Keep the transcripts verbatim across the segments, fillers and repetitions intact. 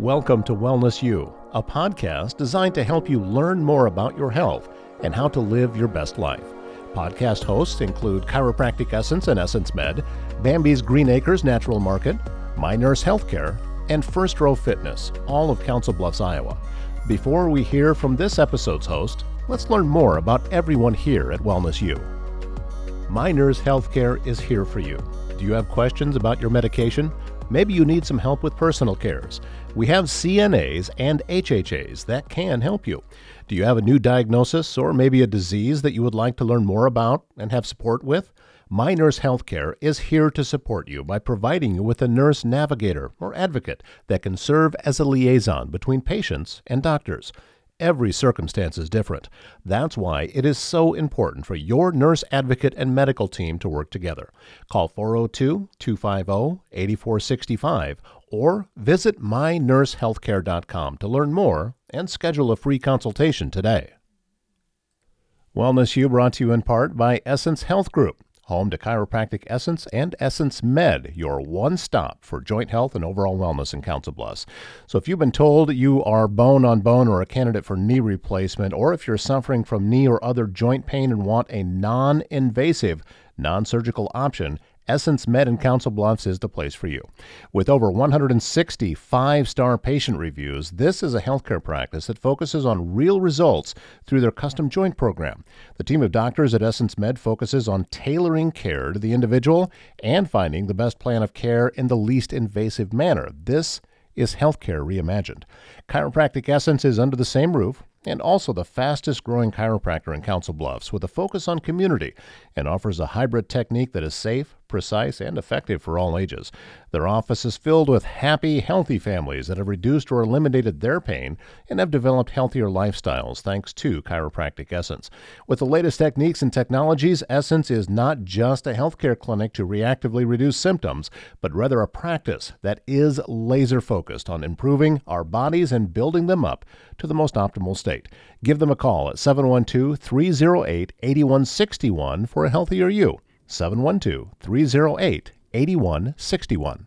Welcome to Wellness U, a podcast designed to help you learn more about your health and how to live your best life. Podcast hosts include Chiropractic Essence and Essence Med, Bambi's Green Acres Natural Market, My Nurse Healthcare, and First Row Fitness, all of Council Bluffs, Iowa. Before we hear from this episode's host, let's learn more about everyone here at Wellness U. My Nurse Healthcare is here for you. Do you have questions about your medication? Maybe you need some help with personal cares. We have C N As and H H As that can help you. Do you have a new diagnosis or maybe a disease that you would like to learn more about and have support with? My Nurse Healthcare is here to support you by providing you with a nurse navigator or advocate that can serve as a liaison between patients and doctors. Every circumstance is different. That's why it is so important for your nurse advocate and medical team to work together. Call four oh two, two five oh, eight four six five or visit my nurse healthcare dot com to learn more and schedule a free consultation today. Wellness U brought to you in part by Essence Health Group, home to Chiropractic Essence and Essence Med, your one stop for joint health and overall wellness in Council Bluffs. So if you've been told you are bone on bone or a candidate for knee replacement, or if you're suffering from knee or other joint pain and want a non-invasive, non-surgical option, Essence Med in Council Bluffs is the place for you. With over one hundred sixty five-star patient reviews, this is a healthcare practice that focuses on real results through their custom joint program. The team of doctors at Essence Med focuses on tailoring care to the individual and finding the best plan of care in the least invasive manner. This is healthcare reimagined. Chiropractic Essence is under the same roof and also the fastest-growing chiropractor in Council Bluffs, with a focus on community, and offers a hybrid technique that is safe, precise, and effective for all ages. Their office is filled with happy, healthy families that have reduced or eliminated their pain and have developed healthier lifestyles thanks to Chiropractic Essence. With the latest techniques and technologies, Essence is not just a healthcare clinic to reactively reduce symptoms, but rather a practice that is laser-focused on improving our bodies and building them up to the most optimal state. Give them a call at seven one two, three oh eight, eight one six one for a healthier you. seven one two, three oh eight, eight one six one.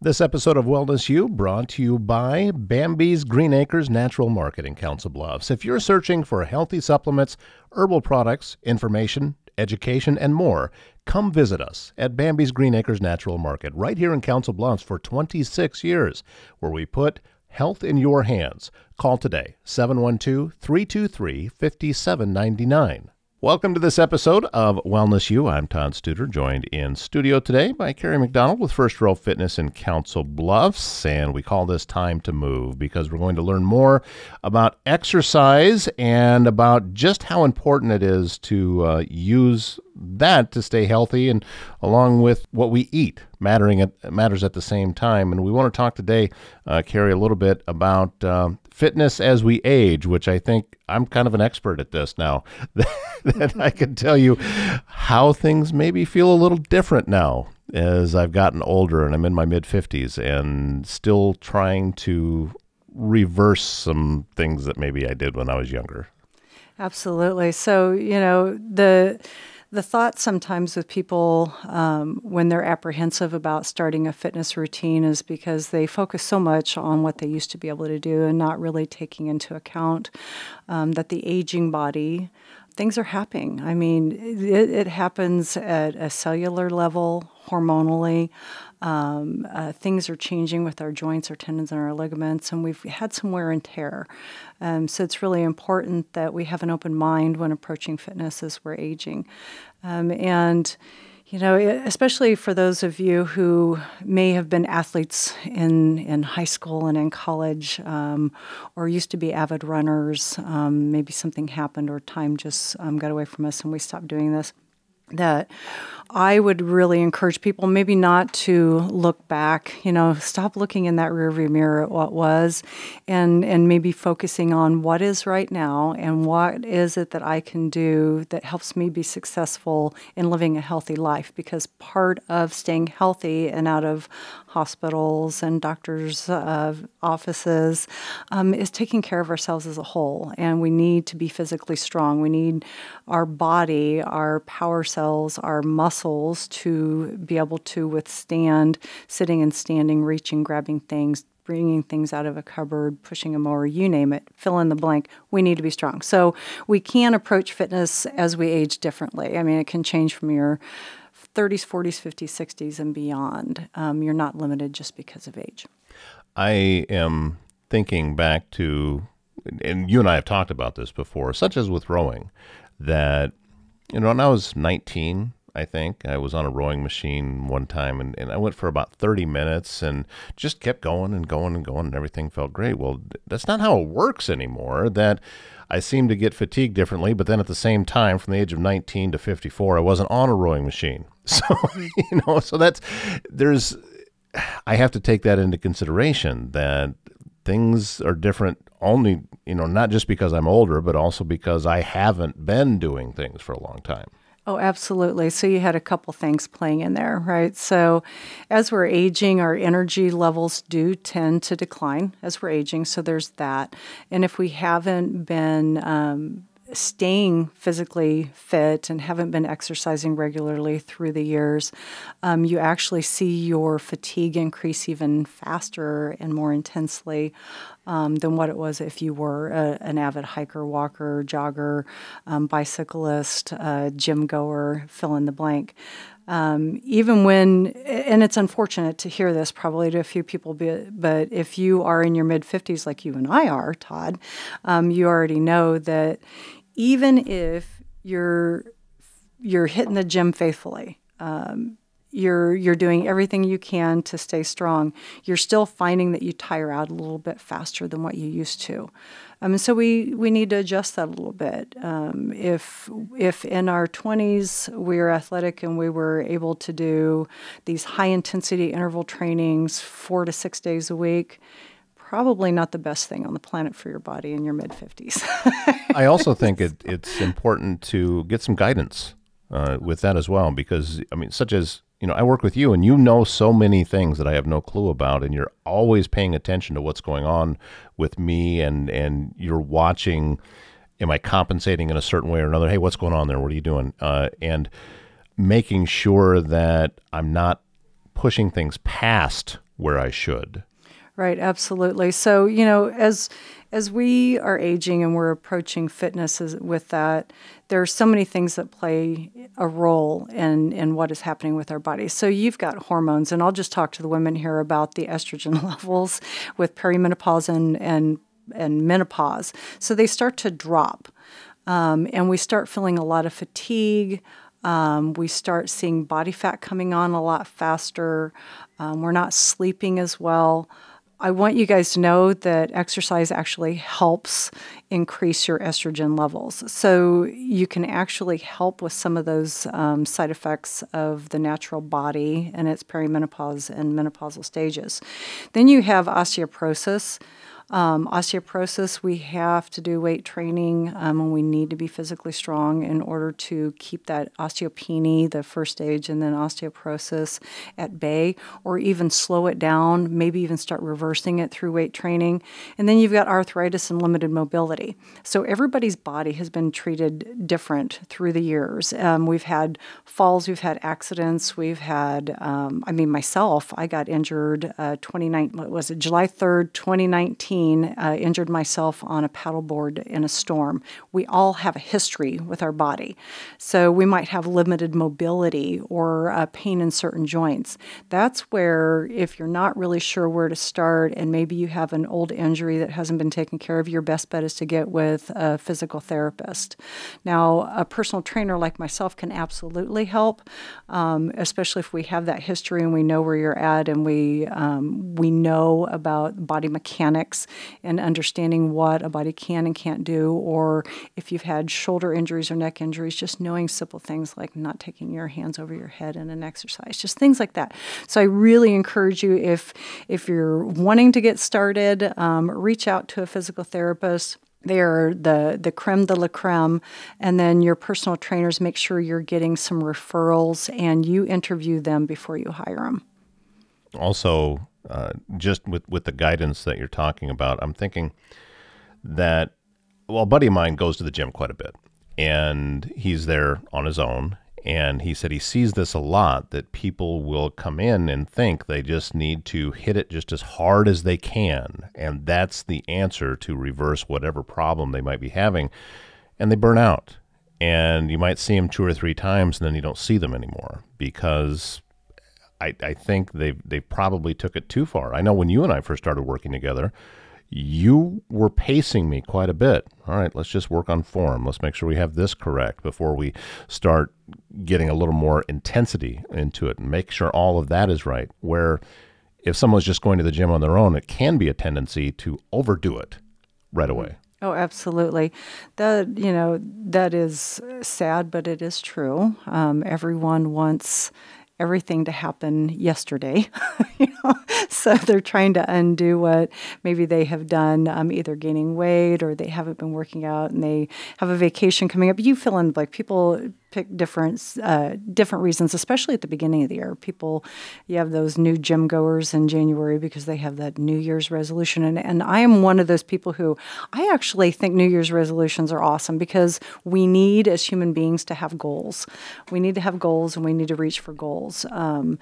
This episode of Wellness U brought to you by Bambi's Green Acres Natural Market in Council Bluffs. If you're searching for healthy supplements, herbal products, information, education, and more, come visit us at Bambi's Green Acres Natural Market right here in Council Bluffs for twenty-six years, where we put health in your hands. Call today, seven one two, three two three, five seven nine nine. Welcome to this episode of Wellness U. I'm Todd Studer, joined in studio today by Carrie McDonald with First Row Fitness in Council Bluffs, and we call this Time to Move because we're going to learn more about exercise and about just how important it is to uh, use that to stay healthy, and along with what we eat mattering at, matters at the same time. And we want to talk today, uh, Carrie, a little bit about uh, fitness as we age, which I think I'm kind of an expert at this now, that I can tell you how things maybe feel a little different now as I've gotten older and I'm in my mid fifties and still trying to reverse some things that maybe I did when I was younger. Absolutely. So, you know, the... The thought sometimes with people um, when they're apprehensive about starting a fitness routine is because they focus so much on what they used to be able to do and not really taking into account um, that the aging body, things are happening. I mean, it, it happens at a cellular level, hormonally. Um, uh, things are changing with our joints, our tendons, and our ligaments, and we've had some wear and tear. Um, so it's really important that we have an open mind when approaching fitness as we're aging. Um, and, you know, especially for those of you who may have been athletes in, in high school and in college, um, or used to be avid runners, um, maybe something happened or time just um, got away from us and we stopped doing this, that I would really encourage people maybe not to look back, you know, stop looking in that rearview mirror at what was, and, and maybe focusing on what is right now and what is it that I can do that helps me be successful in living a healthy life. Because part of staying healthy and out of hospitals and doctors' uh, offices um, is taking care of ourselves as a whole. And we need to be physically strong. We need our body, our power cells, our muscles to be able to withstand sitting and standing, reaching, grabbing things, bringing things out of a cupboard, pushing a mower, you name it, fill in the blank, we need to be strong. So we can approach fitness as we age differently. I mean, it can change from your thirties, forties, fifties, sixties, and beyond. Um, you're not limited just because of age. I am thinking back to, and you and I have talked about this before, such as with rowing, that, you know, when I was nineteen, I think, I was on a rowing machine one time, and, and I went for about thirty minutes and just kept going and going and going, and everything felt great. Well, that's not how it works anymore, that I seem to get fatigued differently, but then at the same time, from the age of nineteen to fifty-four, I wasn't on a rowing machine. So, you know, so that's, there's, I have to take that into consideration, that things are different only, you know, not just because I'm older, but also because I haven't been doing things for a long time. Oh, absolutely. So you had a couple things playing in there, right? So as we're aging, our energy levels do tend to decline as we're aging. So there's that. And if we haven't been um, staying physically fit and haven't been exercising regularly through the years, um, you actually see your fatigue increase even faster and more intensely Um, than what it was if you were a, an avid hiker, walker, jogger, um, bicyclist, uh, gym goer, fill in the blank. Um, even when, and it's unfortunate to hear this probably to a few people, but if you are in your mid-fifties like you and I are, Todd, um, you already know that even if you're you're hitting the gym faithfully, um, You're you're doing everything you can to stay strong, you're still finding that you tire out a little bit faster than what you used to. Um, so we, we need to adjust that a little bit. Um, if if in our twenties we were athletic and we were able to do these high-intensity interval trainings four to six days a week, probably not the best thing on the planet for your body in your mid-fifties. I also think it, it's important to get some guidance uh, with that as well, because, I mean, such as, you know, I work with you and you know so many things that I have no clue about, and you're always paying attention to what's going on with me, and, and you're watching, am I compensating in a certain way or another? Hey, what's going on there? What are you doing? Uh, and making sure that I'm not pushing things past where I should. Right, absolutely. So, you know, as as we are aging and we're approaching fitness as, with that, there are so many things that play a role in, in what is happening with our bodies. So you've got hormones, and I'll just talk to the women here about the estrogen levels with perimenopause and, and, and menopause. So they start to drop, um, and we start feeling a lot of fatigue. Um, we start seeing body fat coming on a lot faster. Um, we're not sleeping as well. I want you guys to know that exercise actually helps increase your estrogen levels. So you can actually help with some of those um, side effects of the natural body and its perimenopause and menopausal stages. Then you have osteoporosis. Um, osteoporosis, we have to do weight training, um, and we need to be physically strong in order to keep that osteopenia, the first stage, and then osteoporosis at bay, or even slow it down, maybe even start reversing it through weight training. And then you've got arthritis and limited mobility. So everybody's body has been treated different through the years. Um, we've had falls, we've had accidents, we've had, um, I mean, myself, I got injured uh, twenty-ninth, what was it, July third, twenty nineteen. Uh, injured myself on a paddleboard in a storm. We all have a history with our body. So we might have limited mobility or uh, pain in certain joints. That's where, if you're not really sure where to start and maybe you have an old injury that hasn't been taken care of, your best bet is to get with a physical therapist. Now, a personal trainer like myself can absolutely help, um, especially if we have that history and we know where you're at, and we um, we know about body mechanics and understanding what a body can and can't do, or if you've had shoulder injuries or neck injuries, just knowing simple things like not taking your hands over your head in an exercise, just things like that. So I really encourage you, if if you're wanting to get started, um, reach out to a physical therapist. They are the, the creme de la creme, and then your personal trainers, make sure you're getting some referrals and you interview them before you hire them. Also, Uh, just with, with the guidance that you're talking about, I'm thinking that, well, a buddy of mine goes to the gym quite a bit, and he's there on his own, And he said he sees this a lot, that people will come in and think they just need to hit it just as hard as they can. And that's the answer to reverse whatever problem they might be having. And they burn out. And you might see them two or three times, and then you don't see them anymore, because I, I think they they probably took it too far. I know when you and I first started working together, you were pacing me quite a bit. All right, let's just work on form. Let's make sure we have this correct before we start getting a little more intensity into it, and make sure all of that is right. Where if someone's just going to the gym on their own, it can be a tendency to overdo it right away. Oh, absolutely. That, you know, that is sad, but it is true. Um, everyone wants everything to happen yesterday. You know? So they're trying to undo what maybe they have done, um, either gaining weight, or they haven't been working out and they have a vacation coming up. You fill in the blank. People pick different, uh, different reasons, especially at the beginning of the year. People, you have those new gym goers in January because they have that New Year's resolution. And, and I am one of those people who, I actually think New Year's resolutions are awesome, because we need, as human beings, to have goals. We need to have goals, and we need to reach for goals. Um,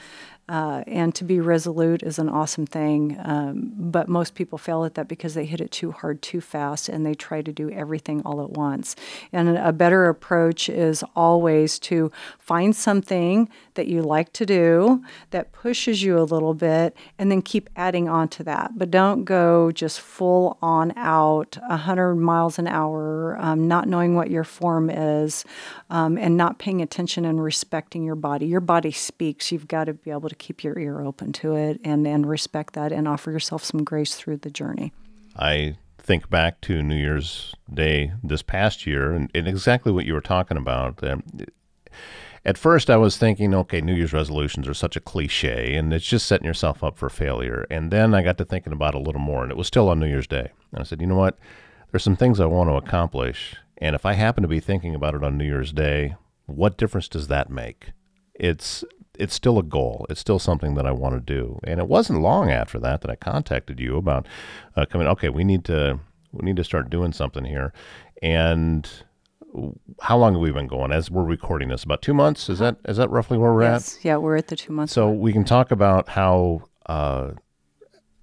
Uh, and to be resolute is an awesome thing, um, but most people fail at that because they hit it too hard, too fast, and they try to do everything all at once. And a better approach is always to find something that you like to do that pushes you a little bit, and then keep adding on to that. But don't go just full on out, one hundred miles an hour, um, not knowing what your form is, um, and not paying attention and respecting your body. Your body speaks. You've got to be able to to keep your ear open to it, and, and respect that, and offer yourself some grace through the journey. I think back to New Year's Day this past year, and, and exactly what you were talking about. Um, at first I was thinking, okay, New Year's resolutions are such a cliche, and it's just setting yourself up for failure. And then I got to thinking about it a little more, and it was still on New Year's Day. And I said, you know what? There's some things I want to accomplish, and if I happen to be thinking about it on New Year's Day, what difference does that make? It's it's still a goal. It's still something that I want to do. And it wasn't long after that that I contacted you about uh, coming, okay, we need to we need to start doing something here. And how long have we been going? As we're recording this, about two months? Is that is that roughly where we're yes. at? Yeah, we're at the two months. So mark. We can talk about how uh,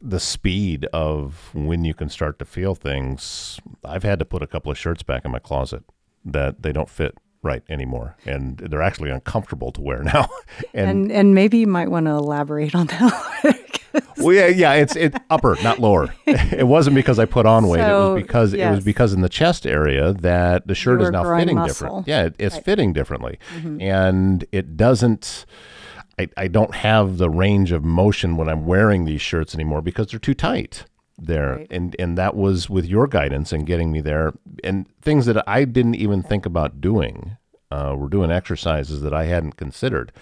the speed of when you can start to feel things. I've had to put a couple of shirts back in my closet that they don't fit right anymore, and they're actually uncomfortable to wear now. and, and and maybe you might want to elaborate on that. Well, yeah, yeah, it's it's upper, not lower. It wasn't because I put on weight. So, it was because yes. it was because in the chest area that the shirt is now fitting muscle. different. Yeah, it, it's right. fitting differently, mm-hmm. and it doesn't. I, I don't have the range of motion when I'm wearing these shirts anymore because they're too tight. There right. and and that was with your guidance and getting me there, and things that I didn't even think about doing. Uh, we're doing exercises that I hadn't considered,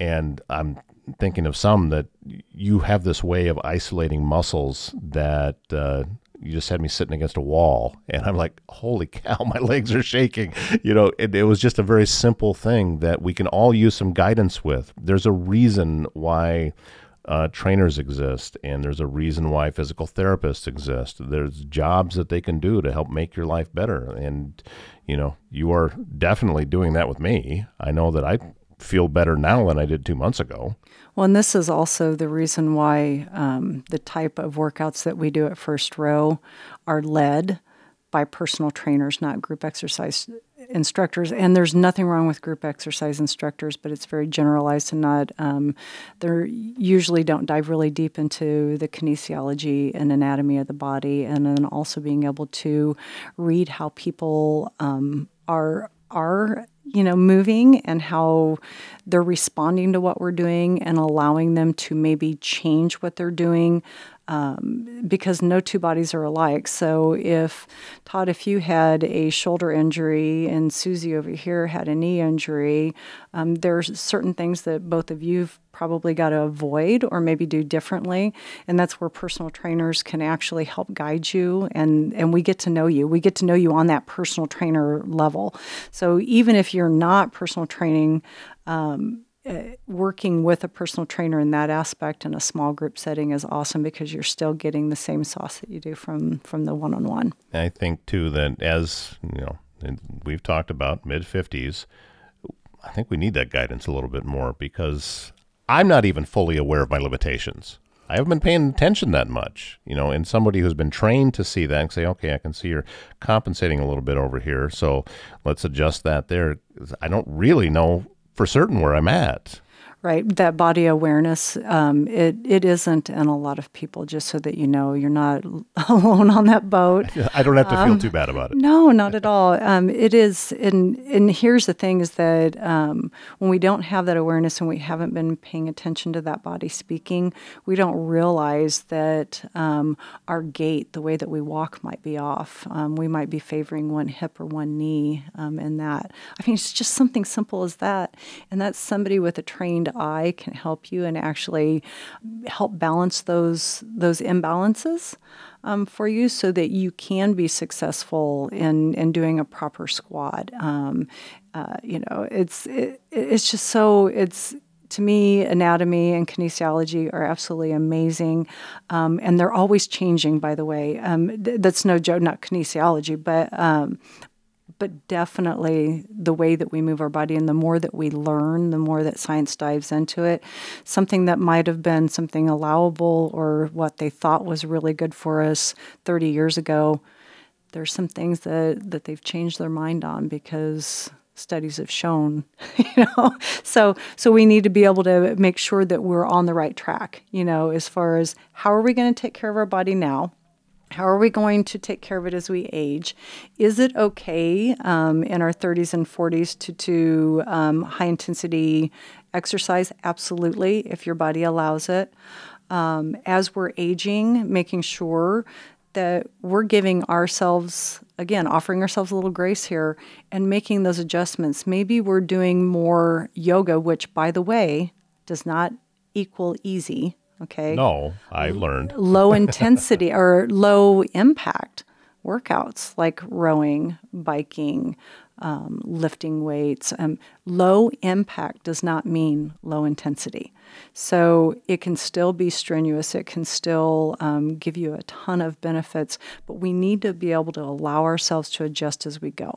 and I'm thinking of some that you have this way of isolating muscles that uh, you just had me sitting against a wall, and I'm like, holy cow, my legs are shaking. You know, it, it was just a very simple thing that we can all use some guidance with. There's a reason why. Uh, trainers exist, and there's a reason why physical therapists exist. There's jobs that they can do to help make your life better. And, you know, you are definitely doing that with me. I know that I feel better now than I did two months ago. Well, and this is also the reason why um, the type of workouts that we do at First Row are led by personal trainers, not group exercise instructors. And there's nothing wrong with group exercise instructors, but it's very generalized and not, um, they usually don't dive really deep into the kinesiology and anatomy of the body, and then also being able to read how people um, are are you know, moving and how they're responding to what we're doing, and allowing them to maybe change what they're doing, um, because no two bodies are alike. So if, Todd, if you had a shoulder injury and Susie over here had a knee injury, um, there's certain things that both of you've probably got to avoid or maybe do differently. And that's where personal trainers can actually help guide you. And, and we get to know you. We get to know you on that personal trainer level. So even if you're not personal training, um, uh, working with a personal trainer in that aspect in a small group setting is awesome, because you're still getting the same sauce that you do from, from the one-on-one. I think too, that as you know, and we've talked about mid fifties, I think we need that guidance a little bit more, because I'm not even fully aware of my limitations. I haven't been paying attention that much, you know, and somebody who's been trained to see that and say, okay, I can see you're compensating a little bit over here, so let's adjust that there. I don't really know for certain where I'm at. Right. That body awareness, um, it, it isn't in a lot of people, just so that you know you're not alone on that boat. I don't have to um, feel too bad about it. No, not at all. Um, it is, and, and here's the thing is that um, when we don't have that awareness and we haven't been paying attention to that body speaking, we don't realize that um, our gait, the way that we walk, might be off. Um, we might be favoring one hip or one knee um, in that. I mean, it's just something simple as that. And that's somebody with a trained eye can help you and actually help balance those those imbalances um, for you, so that you can be successful in in doing a proper squat. Um, uh, you know, it's it, it's just so it's. To me, anatomy and kinesiology are absolutely amazing, um, and they're always changing. By the way, um, th- that's no joke. Not kinesiology, but. Um, But definitely the way that we move our body, and the more that we learn, the more that science dives into it, something that might have been something allowable or what they thought was really good for us thirty years ago, there's some things that, that they've changed their mind on because studies have shown, you know. So so we need to be able to make sure that we're on the right track, you know, as far as how are we going to take care of our body now? How are we going to take care of it as we age? Is it okay um, in our thirties and forties to do um, high-intensity exercise? Absolutely, if your body allows it. Um, as we're aging, making sure that we're giving ourselves, again, offering ourselves a little grace here and making those adjustments. Maybe we're doing more yoga, which, by the way, does not equal easy. Okay. No, I learned. Low intensity or low impact workouts like rowing, biking, um, lifting weights. Um, low impact does not mean low intensity. So it can still be strenuous. It can still um, give you a ton of benefits, but we need to be able to allow ourselves to adjust as we go.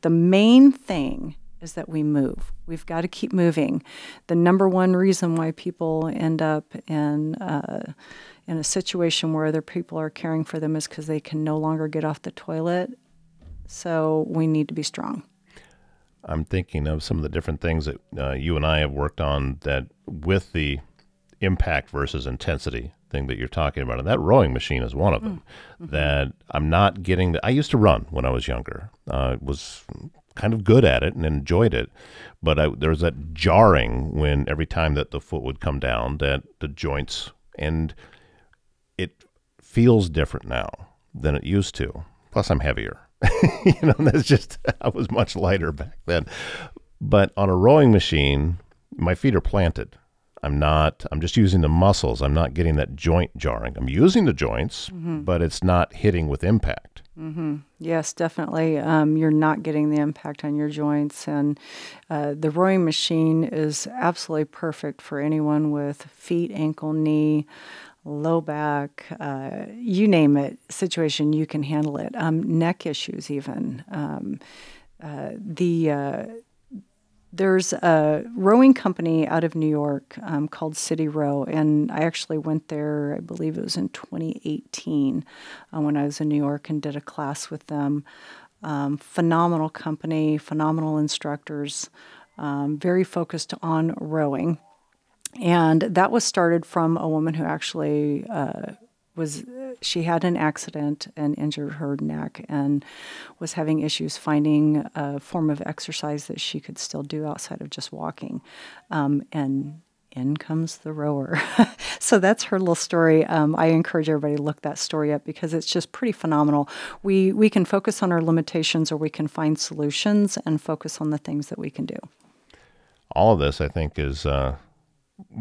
The main thing is that we move. We've got to keep moving. The number one reason why people end up in uh, in a situation where other people are caring for them is because they can no longer get off the toilet. So we need to be strong. I'm thinking of some of the different things that uh, you and I have worked on that with the impact versus intensity thing that you're talking about. And that rowing machine is one of them. Mm-hmm. That I'm not getting the, I used to run when I was younger. Uh, it was kind of good at it and enjoyed it, but I, there was that jarring when every time that the foot would come down, that the joints, and it feels different now than it used to. Plus, I'm heavier. You know, that's just, I was much lighter back then. But on a rowing machine, my feet are planted. I'm not, I'm just using the muscles. I'm not getting that joint jarring. I'm using the joints, mm-hmm. but it's not hitting with impact. Mm-hmm. Yes, definitely. Um, you're not getting the impact on your joints. And uh, the rowing machine is absolutely perfect for anyone with feet, ankle, knee, low back, uh, you name it, situation, you can handle it. Um, neck issues even. Um, uh, the... Uh, There's a rowing company out of New York um, called City Row, and I actually went there, I believe it was in twenty eighteen uh, when I was in New York and did a class with them. Um, phenomenal company, phenomenal instructors, um, very focused on rowing. And that was started from a woman who actually uh, was, she had an accident and injured her neck and was having issues finding a form of exercise that she could still do outside of just walking. Um, and in comes the rower. So that's her little story. Um, I encourage everybody to look that story up because it's just pretty phenomenal. We, we can focus on our limitations or we can find solutions and focus on the things that we can do. All of this, I think, is uh,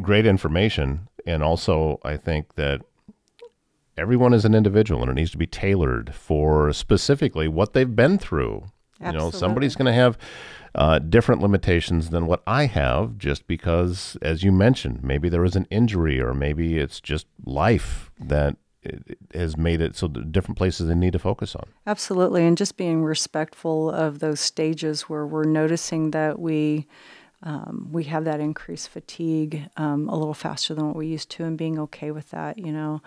great information. And also, I think that everyone is an individual and it needs to be tailored for specifically what they've been through. Absolutely. You know, somebody's going to have uh, different limitations than what I have just because, as you mentioned, maybe there was an injury or maybe it's just life that it has made it so the different places they need to focus on. Absolutely. And just being respectful of those stages where we're noticing that we Um, we have that increased fatigue um, a little faster than what we used to, and being okay with that, you know,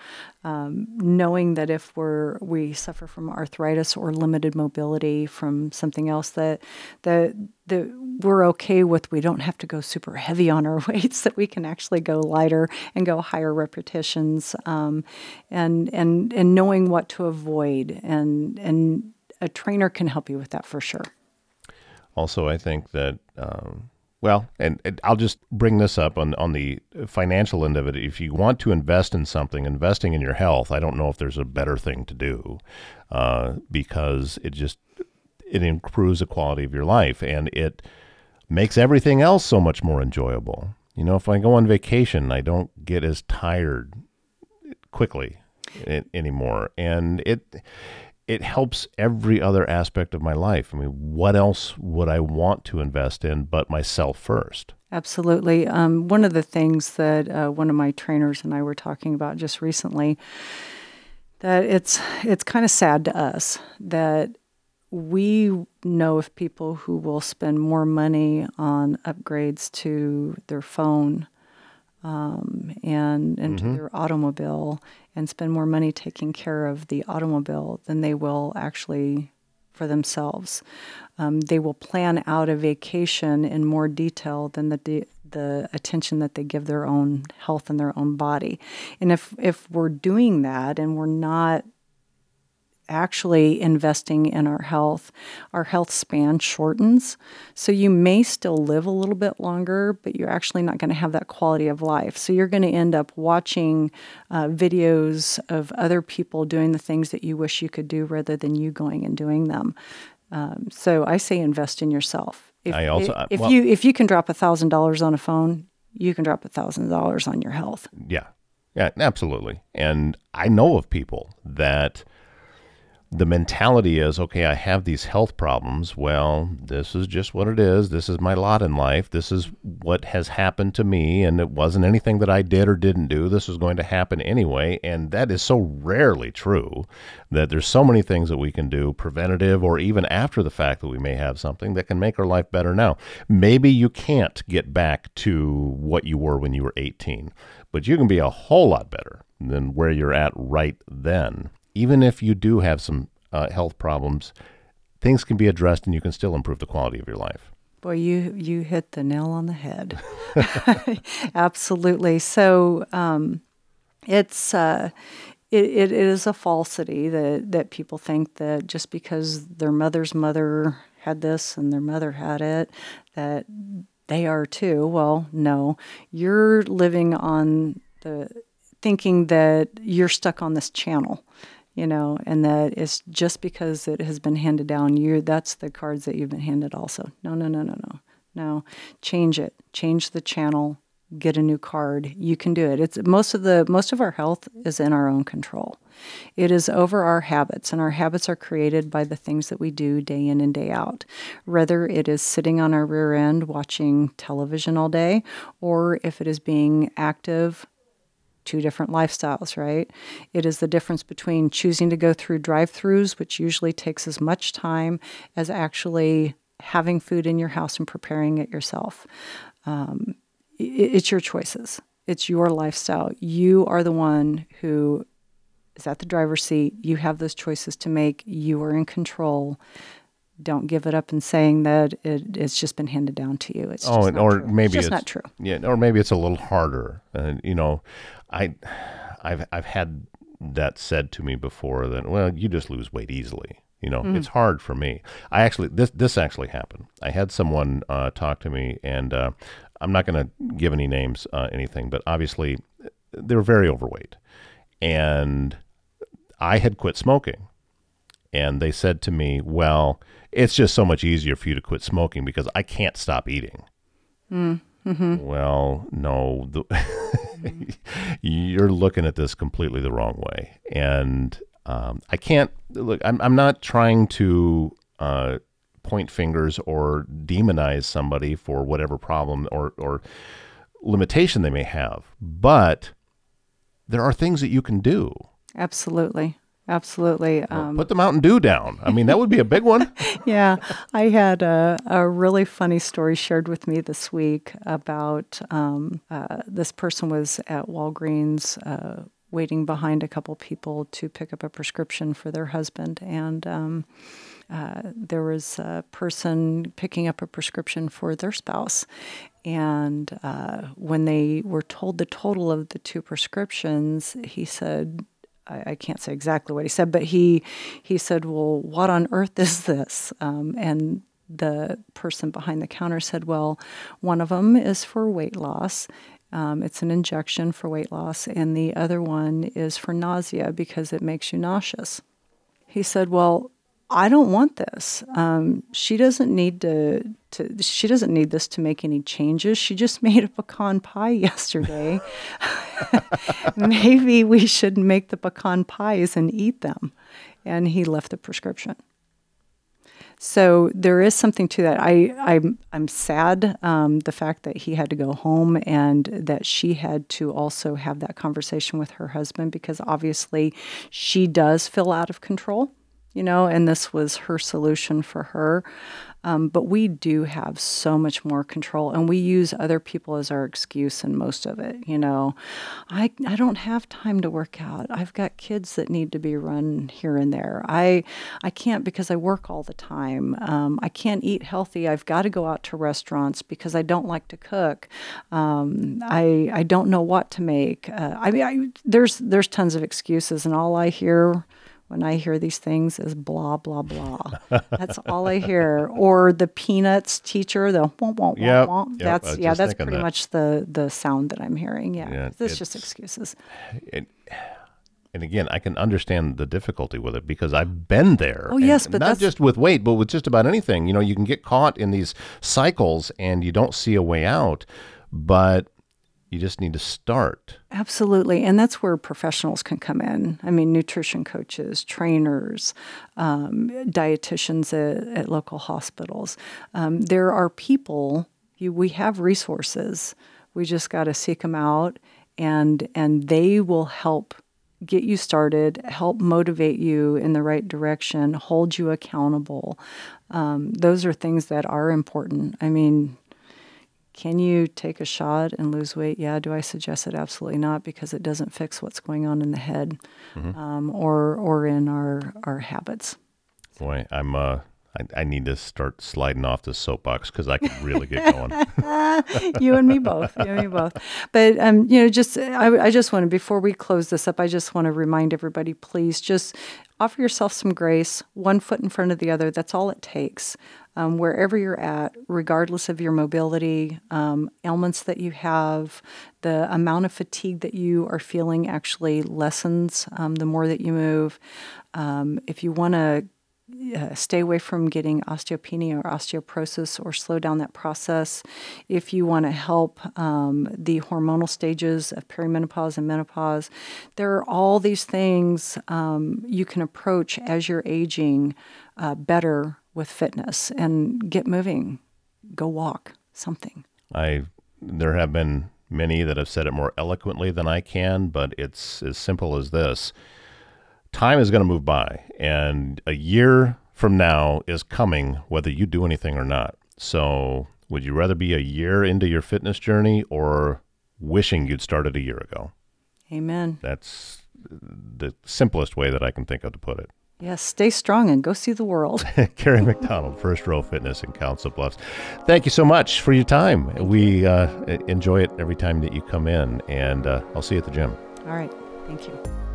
um, knowing that if we're we suffer from arthritis or limited mobility from something else, that that that we're okay with. We don't have to go super heavy on our weights; that we can actually go lighter and go higher repetitions, um, and and and knowing what to avoid, and and a trainer can help you with that for sure. Also, I think that. Um Well, and, and I'll just bring this up on, on the financial end of it. If you want to invest in something, investing in your health, I don't know if there's a better thing to do uh, because it just, it improves the quality of your life and it makes everything else so much more enjoyable. You know, if I go on vacation, I don't get as tired quickly anymore. And it... It helps every other aspect of my life. I mean, what else would I want to invest in but myself first? Absolutely. Um, one of the things that uh, one of my trainers and I were talking about just recently, that it's it's kind of sad to us that we know of people who will spend more money on upgrades to their phone Um, and into mm-hmm. their automobile, and spend more money taking care of the automobile than they will actually for themselves. Um, they will plan out a vacation in more detail than the de- the attention that they give their own health and their own body. And if if we're doing that and we're not actually investing in our health, our health span shortens. So you may still live a little bit longer, but you're actually not going to have that quality of life. So you're going to end up watching uh, videos of other people doing the things that you wish you could do rather than you going and doing them. Um, so I say invest in yourself. If, I also, if, if well, you if you can drop one thousand dollars on a phone, you can drop one thousand dollars on your health. Yeah, yeah, absolutely. And I know of people that... The mentality is, okay, I have these health problems. Well, this is just what it is. This is my lot in life. This is what has happened to me, and it wasn't anything that I did or didn't do. This was going to happen anyway, and that is so rarely true that there's so many things that we can do, preventative or even after the fact that we may have something that can make our life better now. Maybe you can't get back to what you were when you were eighteen, but you can be a whole lot better than where you're at right then. Even if you do have some uh, health problems, things can be addressed and you can still improve the quality of your life. Boy, you, you hit the nail on the head. Absolutely. So um, it's uh, it, it is a falsity that, that people think that just because their mother's mother had this and their mother had it, that they are too. Well, no. You're living on the thinking that you're stuck on this channel. You know, and that it's just because it has been handed down, you that's the cards that you've been handed also. No, no, no, no, no, no. Change it. Change the channel. Get a new card. You can do it. It's most of the most of our health is in our own control. It is over our habits, and our habits are created by the things that we do day in and day out. Whether it is sitting on our rear end watching television all day, or if it is being active. Two different lifestyles, right? It is the difference between choosing to go through drive-thrus, which usually takes as much time as actually having food in your house and preparing it yourself. Um, it, it's your choices. It's your lifestyle. You are the one who is at the driver's seat. You have those choices to make. You are in control. Don't give it up in saying that it, it's just been handed down to you. It's just oh, and, not or true. Maybe it's, just it's not true. Yeah, or maybe it's a little harder. Uh, you know, I, I've I've had that said to me before that well, you just lose weight easily. You know, mm. It's hard for me. I actually this this actually happened. I had someone uh, talk to me, and uh, I'm not going to give any names, uh, anything, but obviously they were very overweight, and I had quit smoking. And they said to me, well, it's just so much easier for you to quit smoking because I can't stop eating. Mm, mm-hmm. Well, no, the mm-hmm. You're looking at this completely the wrong way. And um, I can't, look, I'm, I'm not trying to uh, point fingers or demonize somebody for whatever problem or, or limitation they may have. But there are things that you can do. Absolutely. Absolutely. Well, um, put the Mountain Dew down. I mean, that would be a big one. Yeah. I had a, a really funny story shared with me this week about um, uh, this person was at Walgreens uh, waiting behind a couple people to pick up a prescription for their husband. And um, uh, there was a person picking up a prescription for their spouse. And uh, when they were told the total of the two prescriptions, he said, I can't say exactly what he said, but he he said, well, what on earth is this? Um, and the person behind the counter said, well, one of them is for weight loss. Um, it's an injection for weight loss. And the other one is for nausea because it makes you nauseous. He said, well, I don't want this. Um, she doesn't need to, to. She doesn't need this to make any changes. She just made a pecan pie yesterday. Maybe we should make the pecan pies and eat them. And he left the prescription. So there is something to that. I, I'm, I'm sad um, the fact that he had to go home and that she had to also have that conversation with her husband, because obviously she does feel out of control. You know, and this was her solution for her. Um, but we do have so much more control, and we use other people as our excuse in most of it. You know, I I don't have time to work out. I've got kids that need to be run here and there. I I can't because I work all the time. Um, I can't eat healthy. I've got to go out to restaurants because I don't like to cook. Um, I I don't know what to make. Uh, I mean, I, there's there's tons of excuses, and all I hear when I hear these things is blah, blah, blah. That's all I hear. Or the Peanuts teacher, the womp, womp, yep, womp, womp. Yep, that's, yeah, that's pretty that. much the, the sound that I'm hearing. Yeah, yeah it's, it's just excuses. It, and again, I can understand the difficulty with it because I've been there. Oh, yes, but not just with weight, but with just about anything. You know, you can get caught in these cycles and you don't see a way out, but you just need to start. Absolutely. And that's where professionals can come in. I mean, nutrition coaches, trainers, um, dietitians at, at local hospitals. Um, there are people, you, we have resources. We just got to seek them out, and and they will help get you started, help motivate you in the right direction, hold you accountable. Um, those are things that are important. I mean, can you take a shot and lose weight? Yeah. Do I suggest it? Absolutely not, because it doesn't fix what's going on in the head, mm-hmm. um, or or in our, our habits. Boy, I'm uh, I, I need to start sliding off this soapbox because I could really get going. You and me both. You and me both. But um, you know, just I, I just want to before we close this up, I just want to remind everybody, please just offer yourself some grace. One foot in front of the other. That's all it takes. Um, wherever you're at, regardless of your mobility, um, ailments that you have, the amount of fatigue that you are feeling actually lessens um, the more that you move. Um, if you want to uh, stay away from getting osteopenia or osteoporosis or slow down that process, if you want to help um, the hormonal stages of perimenopause and menopause, there are all these things um, you can approach as you're aging uh, better with fitness, and get moving, go walk, something. I there have been many that have said it more eloquently than I can, but it's as simple as this. Time is going to move by, and a year from now is coming whether you do anything or not. So would you rather be a year into your fitness journey or wishing you'd started a year ago? Amen. That's the simplest way that I can think of to put it. Yes, stay strong and go see the world. Carrie McDonald, First Row Fitness in Council Bluffs. Thank you so much for your time. We uh, enjoy it every time that you come in, and uh, I'll see you at the gym. All right. Thank you.